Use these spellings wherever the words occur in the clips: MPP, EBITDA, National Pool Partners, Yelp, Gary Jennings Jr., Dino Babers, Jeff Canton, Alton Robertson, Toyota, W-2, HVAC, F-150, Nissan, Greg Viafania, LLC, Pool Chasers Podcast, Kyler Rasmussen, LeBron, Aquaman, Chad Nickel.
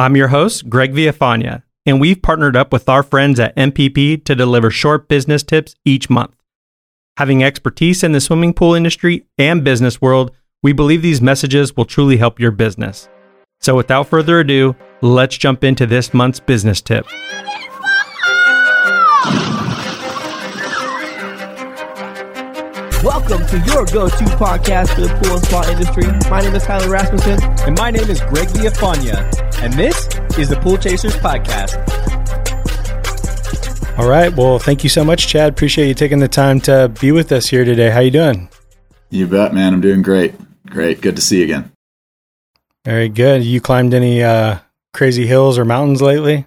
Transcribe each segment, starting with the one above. I'm your host, Greg Viafania, and we've partnered up with our friends at MPP to deliver short business tips each month. Having expertise in the swimming pool industry and business world, we believe these messages will truly help your business. So without further ado, let's jump into this month's business tip. Welcome to your go-to podcast for the pool and spa industry. My name is Kyler Rasmussen. And my name is Greg Viafania. And this is the Pool Chasers Podcast. All right. Well, thank you so much, Chad. Appreciate you taking the time to be with us here today. How you doing? You bet, man. I'm doing great. Great. Good to see you again. Very good. You climbed any crazy hills or mountains lately?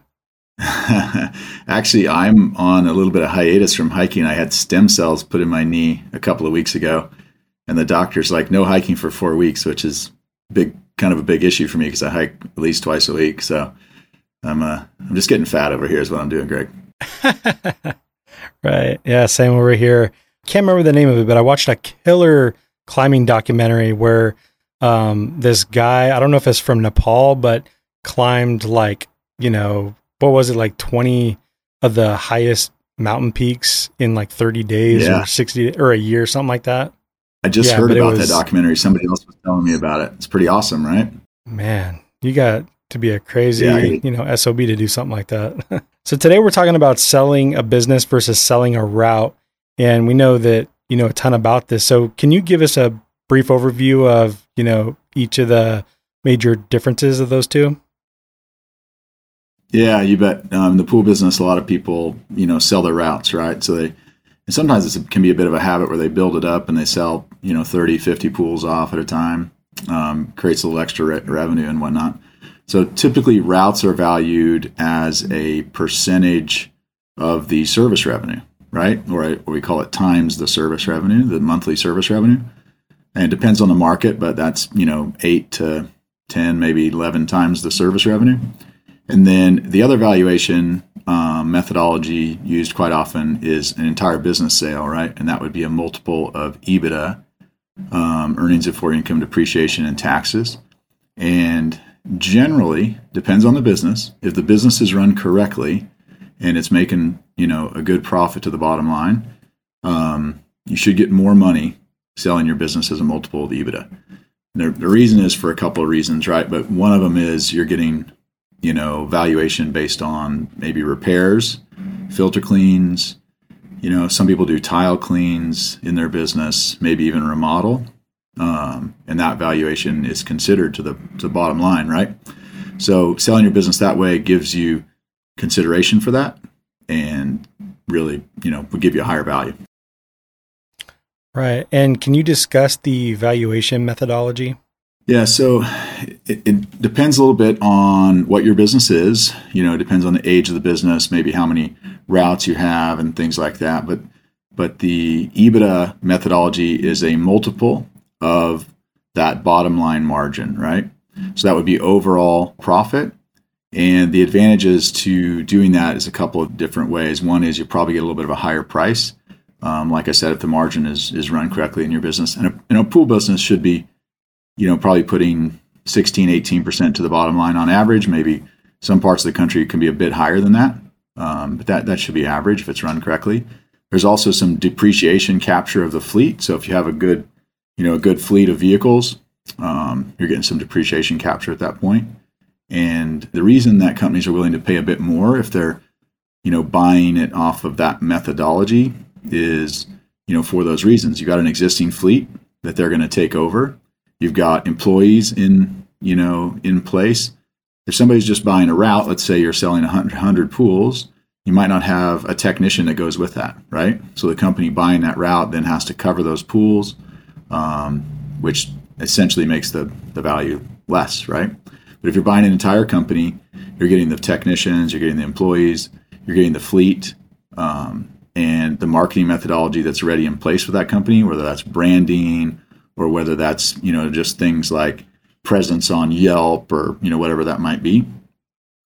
Actually, I'm on a little bit of hiatus from hiking. I had stem cells put in my knee a couple of weeks ago, and the doctor's like, no hiking for 4 weeks, which is kind of a big issue for me because I hike at least twice a week. So I'm just getting fat over here is what I'm doing, Greg. Right. Yeah, same over here. Can't remember the name of it, but I watched a killer climbing documentary where this guy, I don't know if it's from Nepal, but climbed like, you know, what was it, like 20 of the highest mountain peaks in like 30 days or 60 or a year, something like that. I just heard about that documentary. Somebody else was telling me about it. It's pretty awesome, right? Man, you got to be a crazy, SOB to do something like that. So today we're talking about selling a business versus selling a route. And we know that, you know, a ton about this. So can you give us a brief overview of, you know, each of the major differences of those two? Yeah, you bet. The pool business, a lot of people, you know, sell their routes, right? So they, and sometimes it can be a bit of a habit where they build it up and they sell, you know, 30, 50 pools off at a time, creates a little extra revenue and whatnot. So typically routes are valued as a percentage of the service revenue, right? Or we call it times the service revenue, the monthly service revenue. And it depends on the market, but that's, you know, 8 to 10, maybe 11 times the service revenue. And then the other valuation methodology used quite often is an entire business sale, right? And that would be a multiple of EBITDA, earnings before income, depreciation, and taxes. And generally, depends on the business. If the business is run correctly and it's making, you know, a good profit to the bottom line, you should get more money selling your business as a multiple of EBITDA. And the reason is for a couple of reasons, right? But one of them is you're getting, you know, valuation based on maybe repairs, filter cleans, you know, some people do tile cleans in their business, maybe even remodel. And that valuation is considered to the bottom line, right? So selling your business that way gives you consideration for that and really, you know, will give you a higher value. Right. And can you discuss the valuation methodology? Yeah, so it depends a little bit on what your business is. You know, it depends on the age of the business, maybe how many routes you have and things like that. But the EBITDA methodology is a multiple of that bottom line margin, right? So that would be overall profit. And the advantages to doing that is a couple of different ways. One is you probably get a little bit of a higher price. Like I said, if the margin is run correctly in your business. And a pool business should be, you know, probably putting 16, 18% to the bottom line on average. Maybe some parts of the country can be a bit higher than that, but that should be average if it's run correctly. There's also some depreciation capture of the fleet. So if you have a good fleet of vehicles, you're getting some depreciation capture at that point. And the reason that companies are willing to pay a bit more if they're, you know, buying it off of that methodology is, you know, for those reasons. You've got an existing fleet that they're going to take over. You've got employees in place. If somebody's just buying a route, let's say you're selling 100 pools, you might not have a technician that goes with that, right? So the company buying that route then has to cover those pools, which essentially makes the value less, right? But if you're buying an entire company, you're getting the technicians, you're getting the employees, you're getting the fleet, and the marketing methodology that's already in place for that company, whether that's branding, or whether that's, you know, just things like presence on Yelp or, you know, whatever that might be.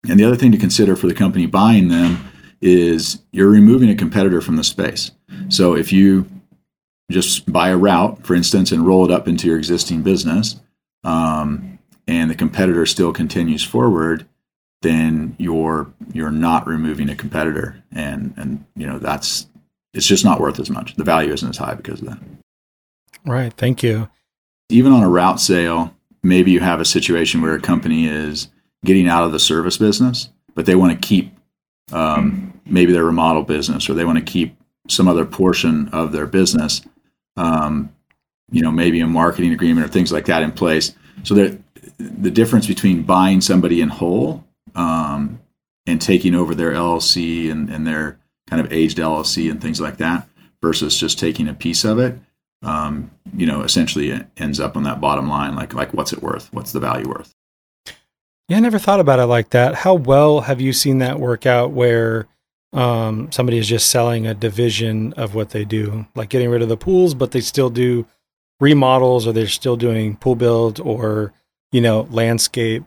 And the other thing to consider for the company buying them is you're removing a competitor from the space. So if you just buy a route, for instance, and roll it up into your existing business, and the competitor still continues forward, then you're not removing a competitor, and you know it's just not worth as much. The value isn't as high because of that. Right. Thank you. Even on a route sale, maybe you have a situation where a company is getting out of the service business, but they want to keep maybe their remodel business, or they want to keep some other portion of their business, maybe a marketing agreement or things like that in place. So the difference between buying somebody in whole and taking over their LLC and their kind of aged LLC and things like that versus just taking a piece of it, essentially it ends up on that bottom line. Like what's it worth? What's the value worth? Yeah, I never thought about it like that. How well have you seen that work out where somebody is just selling a division of what they do, like getting rid of the pools, but they still do remodels, or they're still doing pool build or, landscape?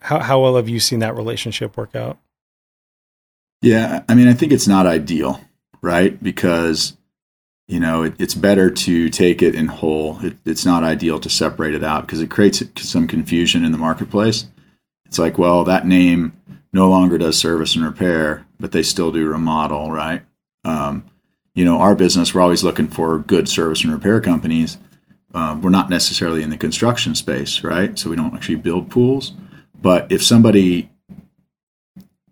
How well have you seen that relationship work out? Yeah. I mean, I think it's not ideal, right? Because, it's better to take it in whole. It's not ideal to separate it out because it creates some confusion in the marketplace. It's like, well, that name no longer does service and repair, but they still do remodel, right? Our business, we're always looking for good service and repair companies. We're not necessarily in the construction space, right? So we don't actually build pools. But if somebody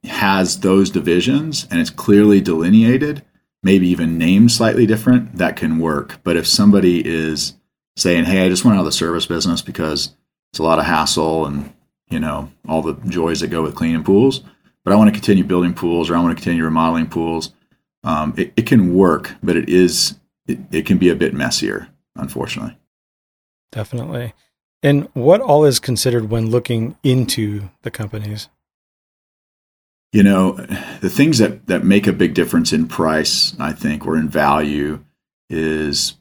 has those divisions and it's clearly delineated, maybe even named slightly different, that can work. But if somebody is saying, hey, I just want out of the service business because it's a lot of hassle and, all the joys that go with cleaning pools, but I want to continue building pools, or I want to continue remodeling pools, it can work, but it can be a bit messier, unfortunately. Definitely. And what all is considered when looking into the companies? The things that make a big difference in price, I think, or in value is,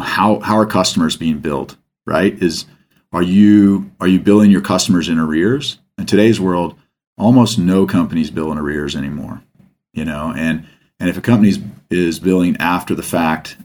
how are customers being billed, right? Are you billing your customers in arrears? In today's world, almost no companies bill in arrears anymore, and if a company is billing after the fact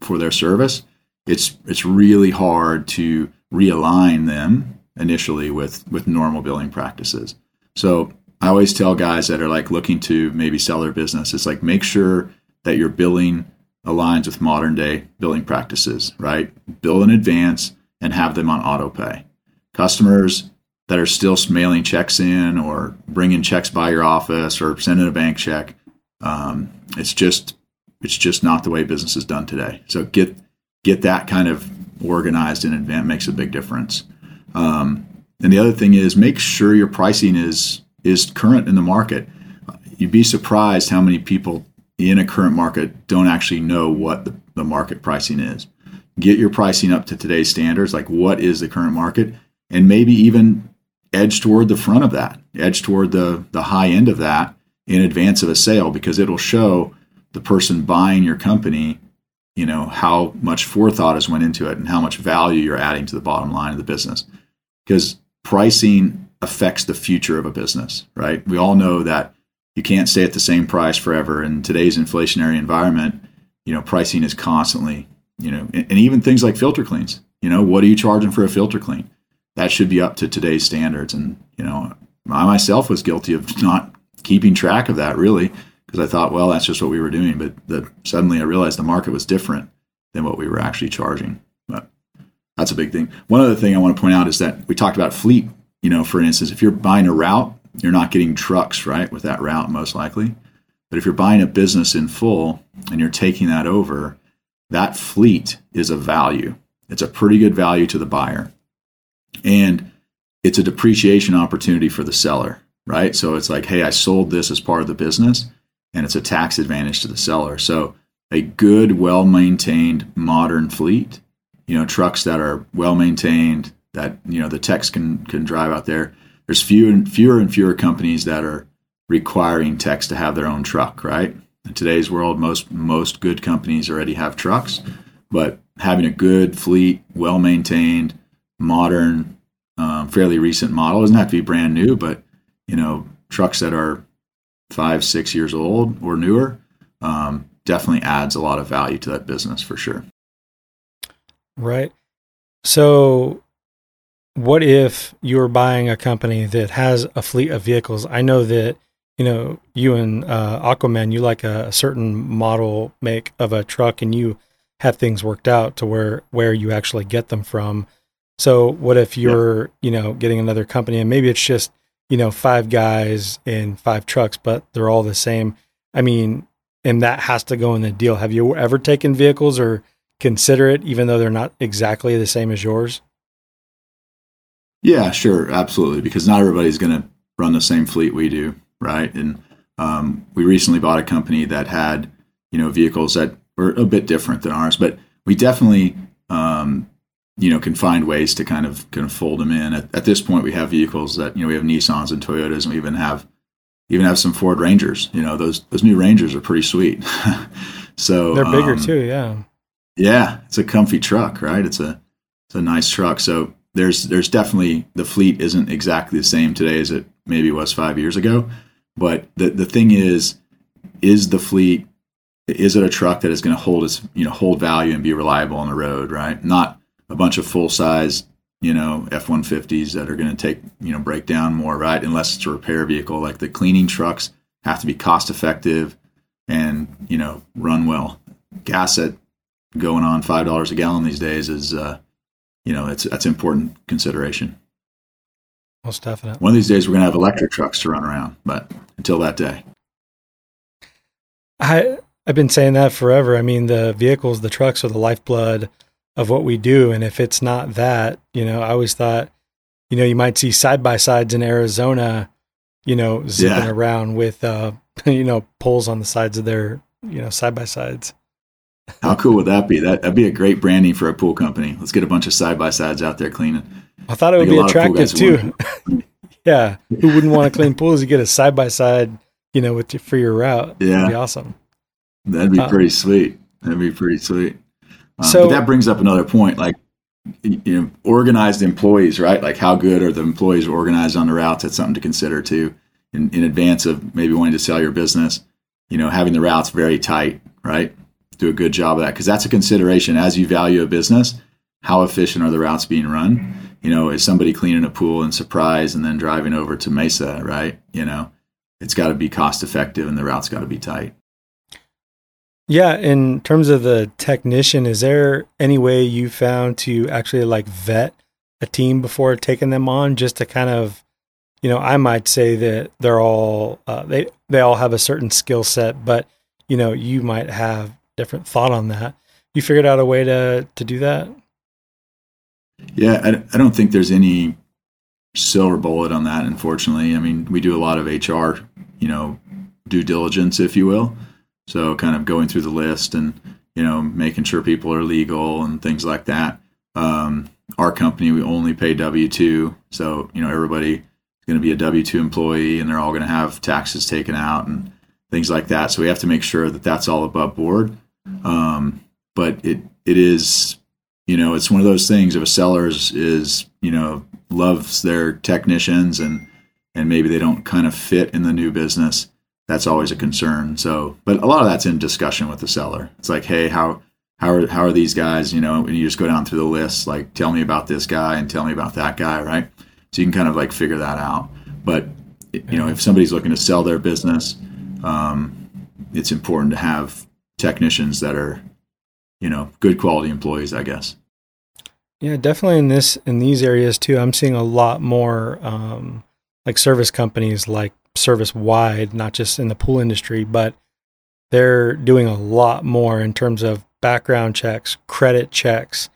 for their service, it's really hard to realign them initially with normal billing practices. So I always tell guys that are looking to maybe sell their business, it's make sure that your billing aligns with modern day billing practices, right? Bill in advance and have them on auto pay. Customers that are still mailing checks in or bringing checks by your office or sending a bank check, it's just not the way business is done today. So get that kind of organized in advance makes a big difference. And the other thing is make sure your pricing is current in the market. You'd be surprised how many people in a current market don't actually know what the market pricing is. Get your pricing up to today's standards, what is the current market, and maybe even edge toward the front of that, edge toward the high end of that in advance of a sale, because it'll show the person buying your company, how much forethought has went into it and how much value you're adding to the bottom line of the business. Because pricing affects the future of a business, right? We all know that you can't stay at the same price forever. In today's inflationary environment, pricing is constantly, and even things like filter cleans, what are you charging for a filter clean? That should be up to today's standards. And, I myself was guilty of not keeping track of that really, because I thought, well, that's just what we were doing. But suddenly I realized the market was different than what we were actually charging. But that's a big thing. One other thing I want to point out is that we talked about fleet. For instance, if you're buying a route, you're not getting trucks, right, with that route most likely. But if you're buying a business in full and you're taking that over, that fleet is a value. It's a pretty good value to the buyer. And it's a depreciation opportunity for the seller, right? So it's hey, I sold this as part of the business, and it's a tax advantage to the seller. So a good, well-maintained modern fleet, trucks that are well-maintained, that the techs can drive out there. There's fewer and fewer companies that are requiring techs to have their own truck, right? In today's world, most good companies already have trucks, but having a good fleet, well-maintained, modern, fairly recent model, it doesn't have to be brand new, but trucks that are 5-6 years old or newer definitely adds a lot of value to that business for sure. Right. So what if you're buying a company that has a fleet of vehicles? I know that, you know, you and Aquaman, you like a certain model make of a truck, and you have things worked out to where you actually get them from. So what if you're, you know, getting another company, and maybe it's just, you know, 5 guys and 5 trucks, but they're all the same. I mean, and that has to go in the deal. Have you ever taken vehicles or consider it, even though they're not exactly the same as yours? Yeah, sure. Absolutely. Because not everybody's going to run the same fleet we do. Right. And we recently bought a company that had, you know, vehicles that were a bit different than ours, but we definitely, you know, can find ways to kind of fold them in. At this point, we have vehicles that, you know, we have Nissans and Toyotas, and we even have some Ford Rangers. You know, those new Rangers are pretty sweet. So they're bigger too. Yeah. Yeah. It's a comfy truck, right? It's a nice truck. So there's definitely, the fleet isn't exactly the same today as it maybe was 5 years ago. But the thing is the fleet, is it a truck that is going to hold its, you know, hold value and be reliable on the road, right? Not a bunch of full size, you know, F-150s that are going to take, you know, break down more, right? Unless it's a repair vehicle. Like the cleaning trucks have to be cost effective and, you know, run well. Gas at going on $5 a gallon these days is, you know, that's important consideration. Most definitely. One of these days we're going to have electric trucks to run around, but until that day. I've been saying that forever. I mean, the vehicles, the trucks are the lifeblood of what we do. And if it's not that, you know, I always thought, you know, you might see side-by-sides in Arizona, you know, zipping around with, you know, poles on the sides of their, you know, side-by-sides. How cool would that be? That'd be a great branding for a pool company. Let's get a bunch of side-by-sides out there cleaning. I thought it would be attractive too. Yeah. Who wouldn't want to clean pools? You get a side-by-side, you know, with your, for your route. Yeah. That'd be awesome. That'd be pretty sweet. That'd be pretty sweet. So but that brings up another point, like, you know, organized employees, right? Like how good are the employees organized on the routes? That's something to consider too, in advance of maybe wanting to sell your business, you know, having the routes very tight, right? Do a good job of that. Cause that's a consideration as you value a business. How efficient are the routes being run? You know, is somebody cleaning a pool in Surprise and then driving over to Mesa, right? You know, it's got to be cost effective and the route's got to be tight. Yeah. In terms of the technician, is there any way you found to actually like vet a team before taking them on, just to kind of, you know, I might say that they're all, they all have a certain skill set, but you know, you might have different thought on that. You figured out a way to do that? Yeah. I don't think there's any silver bullet on that, unfortunately. I mean, we do a lot of HR, you know, due diligence, if you will. So kind of going through the list and, you know, making sure people are legal and things like that. Our company, we only pay W-2. So, you know, everybody is going to be a W-2 employee and they're all going to have taxes taken out and things like that. So we have to make sure that that's all above board. But it is, you know, it's one of those things if a seller is, you know, loves their technicians and maybe they don't kind of fit in the new business. That's always a concern. So, but a lot of that's in discussion with the seller. It's like, hey, how are these guys, you know, and you just go down through the list, like tell me about this guy and tell me about that guy. Right. So you can kind of like figure that out. But you know, if somebody's looking to sell their business, it's important to have technicians that are, you know, good quality employees, I guess. Yeah, definitely in these areas too, I'm seeing a lot more, like service companies, like service wide, not just in the pool industry, but they're doing a lot more in terms of background checks, credit checks.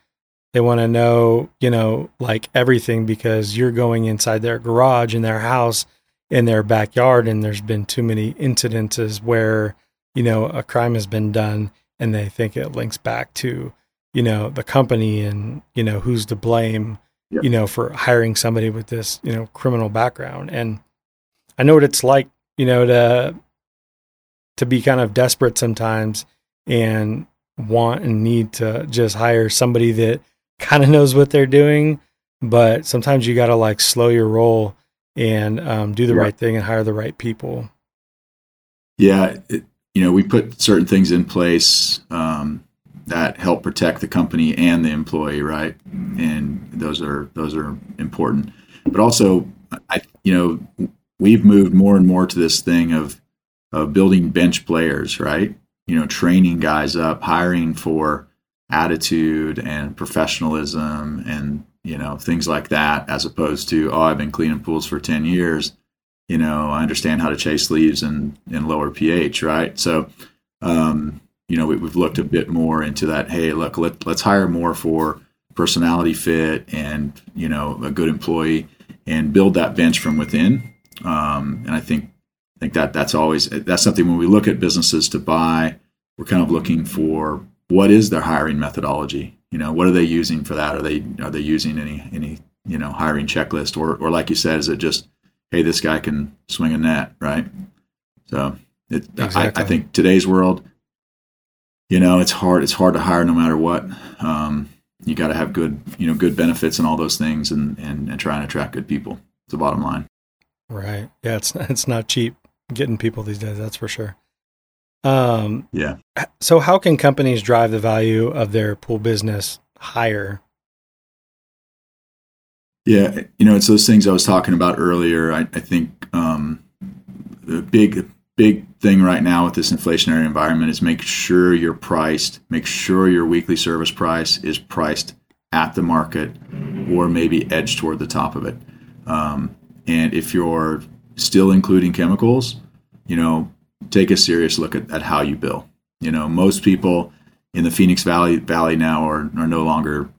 They want to know, you know, like everything, because you're going inside their garage, in their house, in their backyard. And there's been too many incidences where, you know, a crime has been done and they think it links back to, you know, the company and, you know, who's to blame, yep, you know, for hiring somebody with this, you know, criminal background. And I know what it's like, you know, to be kind of desperate sometimes and want and need to just hire somebody that kind of knows what they're doing. But sometimes you got to like slow your roll and do the right thing and hire the right people. Yeah. You know, we put certain things in place that help protect the company and the employee, right? And those are important. But also, we've moved more and more to this thing of building bench players, right? Training guys up, hiring for attitude and professionalism and, things like that, as opposed to, I've been cleaning pools for 10 years. I understand how to chase leaves and lower pH, right? So, we've looked a bit more into that. Hey, look, let's hire more for personality fit and, a good employee and build that bench from within. And I think that's something when we look at businesses to buy, we're kind of looking for what is their hiring methodology? What are they using for that? Are they using any hiring checklist or like you said, is it just, hey, this guy can swing a net, right? So exactly. I think today's world, it's hard to hire no matter what. You got to have good benefits and all those things and try and attract good people. It's the bottom line. Right. Yeah. It's not cheap getting people these days. That's for sure. Yeah. So how can companies drive the value of their pool business higher? Yeah. It's those things I was talking about earlier. I think, the big thing right now with this inflationary environment is make sure your weekly service price is priced at the market or maybe edged toward the top of it. And if you're still including chemicals, take a serious look at how you bill. Most people in the Phoenix Valley now are no longer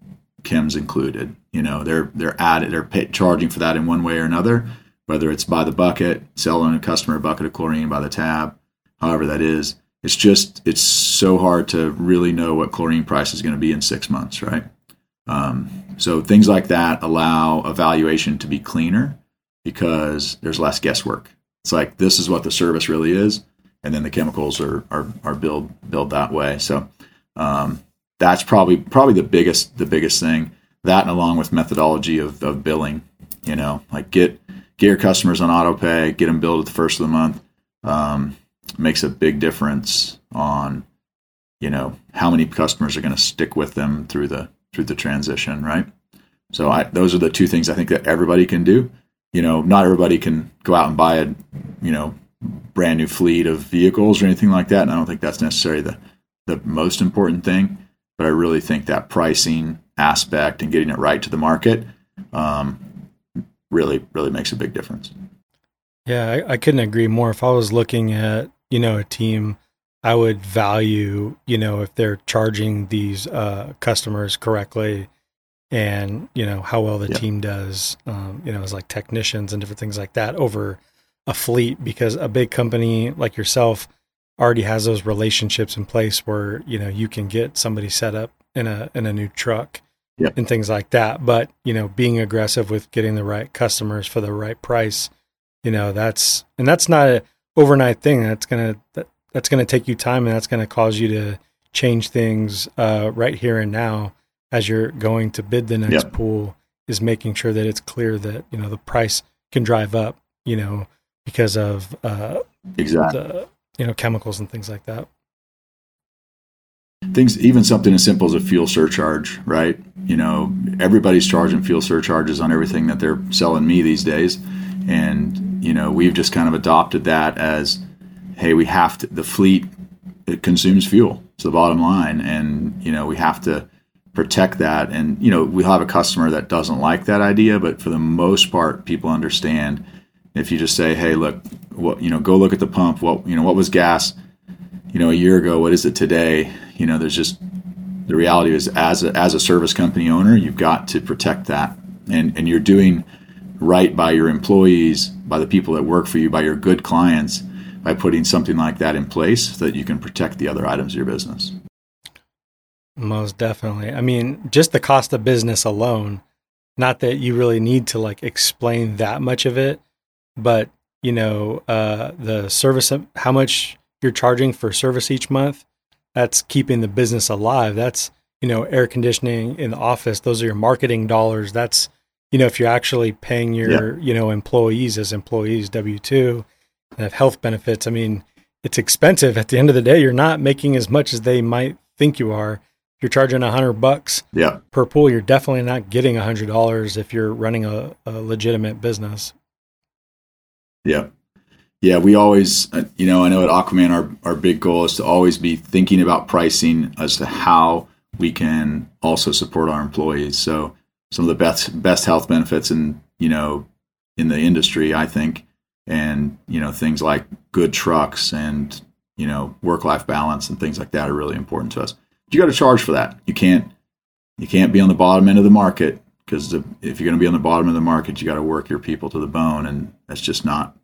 chems included. They're charging for that in one way or another, whether it's by the bucket, selling a customer a bucket of chlorine by the tab, however that is. It's so hard to really know what chlorine price is going to be in 6 months, right? So things like that allow evaluation to be cleaner because there's less guesswork. It's like, this is what the service really is. And then the chemicals are billed that way. So, that's probably the biggest thing, that and along with methodology of billing, like get your customers on auto pay, get them billed at the first of the month, makes a big difference on, how many customers are going to stick with them through the transition. Right. So those are the two things I think that everybody can do. Not everybody can go out and buy a, brand new fleet of vehicles or anything like that. And I don't think that's necessarily the most important thing, but I really think that pricing aspect and getting it right to the market, really, really makes a big difference. Yeah. I couldn't agree more. If I was looking at, a team, I would value, if they're charging these, customers correctly and, how well the team does, as like technicians and different things like that over a fleet, because a big company like yourself already has those relationships in place where, you can get somebody set up in a new truck and things like that. But, being aggressive with getting the right customers for the right price, that's not an overnight thing. That's going to take you time, and that's going to cause you to change things right here and now as you're going to bid the next pool, is making sure that it's clear that, the price can drive up, because of the, chemicals and things like that. Things, even something as simple as a fuel surcharge, right? Everybody's charging fuel surcharges on everything that they're selling me these days. And, we've just kind of adopted that as, hey, we have to, the fleet, it consumes fuel. It's the bottom line. And, we have to protect that. And, we'll have a customer that doesn't like that idea, but for the most part, people understand. If you just say, hey, look, what, go look at the pump. What was gas, a year ago? What is it today? There's just, the reality is as a service company owner, you've got to protect that. And you're doing right by your employees, by the people that work for you, by your good clients, by putting something like that in place so that you can protect the other items of your business. Most definitely. I mean, just the cost of business alone, not that you really need to like explain that much of it, but the service, how much you're charging for service each month, that's keeping the business alive. That's, air conditioning in the office. Those are your marketing dollars. That's, if you're actually paying your, employees as employees, W-2 and have health benefits. I mean, it's expensive. At the end of the day, you're not making as much as they might think you are. you're charging $100 yeah. per pool, you're definitely not getting $100 if you're running a legitimate business. Yeah. Yeah. We always, you know, I know at Aquaman, our big goal is to always be thinking about pricing as to how we can also support our employees. So some of the best health benefits in, you know, in the industry, I think, and, you know, things like good trucks and, you know, work-life balance and things like that are really important to us. But you got to charge for that. You can't be on the bottom end of the market, because if you're going to be on the bottom of the market, you got to work your people to the bone, and that's just not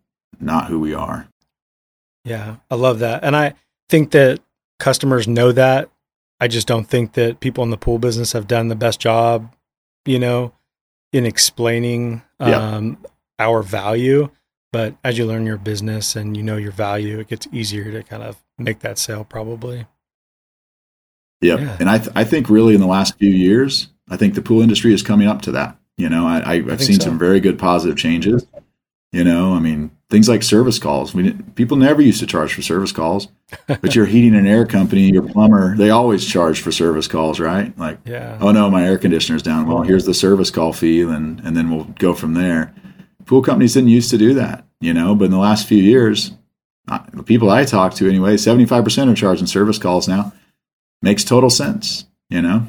who we are. Yeah, I love that. And I think that customers know that. I just don't think that people in the pool business have done the best job, you know, in explaining our value. But as you learn your business and you know your value, it gets easier to kind of make that sale probably. Yep. Yeah. And I think really in the last few years, I think the pool industry is coming up to that. You know, I've seen some very good positive changes. You know, I mean, things like service calls. People never used to charge for service calls, but your heating and air company, your plumber, they always charge for service calls, right? Like, yeah. Oh no, my air conditioner's down. Well, here's the service call fee, and then we'll go from there. Pool companies didn't used to do that, you know, but in the last few years, the people I talk to anyway, 75% are charging service calls now. Makes total sense, you know?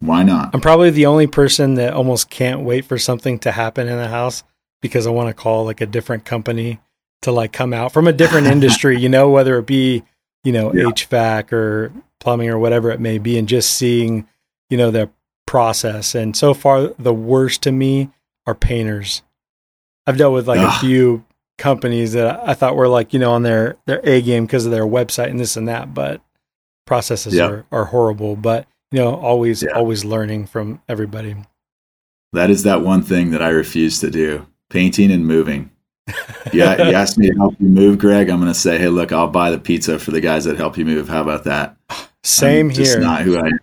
Why not? I'm probably the only person that almost can't wait for something to happen in the house, because I want to call like a different company to like come out from a different industry, you know, whether it be, you know, yeah. HVAC or plumbing or whatever it may be, and just seeing, you know, their process. And so far, the worst to me are painters. I've dealt with like a few companies that I thought were like, you know, on their A game because of their website and this and that, but processes are horrible. But, you know, always learning from everybody. That is that one thing that I refuse to do. Painting and moving. Yeah, you asked me to help you move, Greg. I'm going to say, hey, look, I'll buy the pizza for the guys that help you move. How about that? Same here. Just not who I am.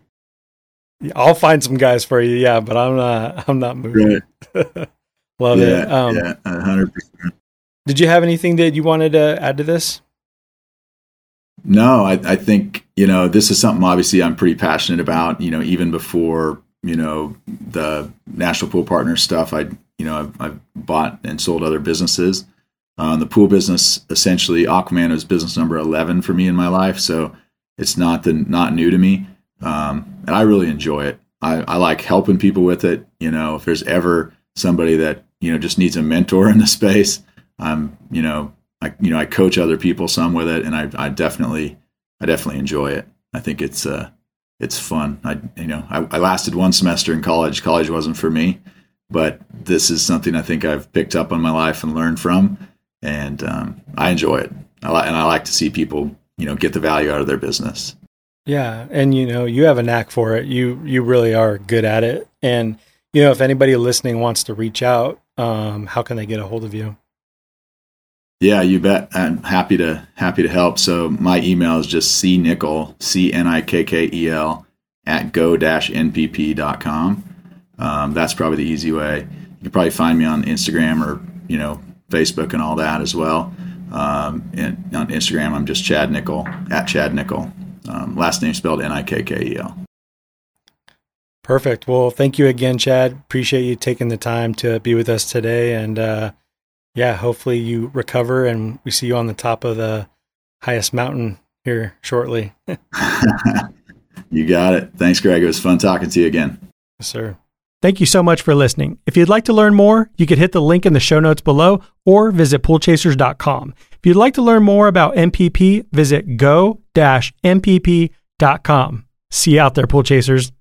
I'll find some guys for you, yeah, but I'm not moving. Right. Love it. 100%. Did you have anything that you wanted to add to this? No, I think, you know, this is something obviously I'm pretty passionate about. You know, even before, you know, the National Pool Partners stuff, I've bought and sold other businesses. The pool business, essentially, Aquaman was business number 11 for me in my life, so it's not new to me, and I really enjoy it. I like helping people with it. You know, if there's ever somebody that, you know, just needs a mentor in the space, I coach other people some with it, and I definitely enjoy it. I think it's fun. I lasted one semester in college. College wasn't for me, but this is something I think I've picked up on my life and learned from, and I enjoy it. I like to see people, you know, get the value out of their business. Yeah. And, you know, you have a knack for it. You really are good at it. And, you know, if anybody listening wants to reach out, how can they get a hold of you? Yeah, you bet. I'm happy to help. So my email is just cnickel, CNIKKEL at go-npp.com. That's probably the easy way. You can probably find me on Instagram or, you know, Facebook and all that as well. And on Instagram, I'm just Chad Nickel, at Chad Nickel. Last name spelled Nickel. Perfect. Well, thank you again, Chad. Appreciate you taking the time to be with us today. And, hopefully you recover and we see you on the top of the highest mountain here shortly. You got it. Thanks, Greg. It was fun talking to you again. Yes, sir. Thank you so much for listening. If you'd like to learn more, you could hit the link in the show notes below or visit poolchasers.com. If you'd like to learn more about MPP, visit go-mpp.com. See you out there, Pool Chasers.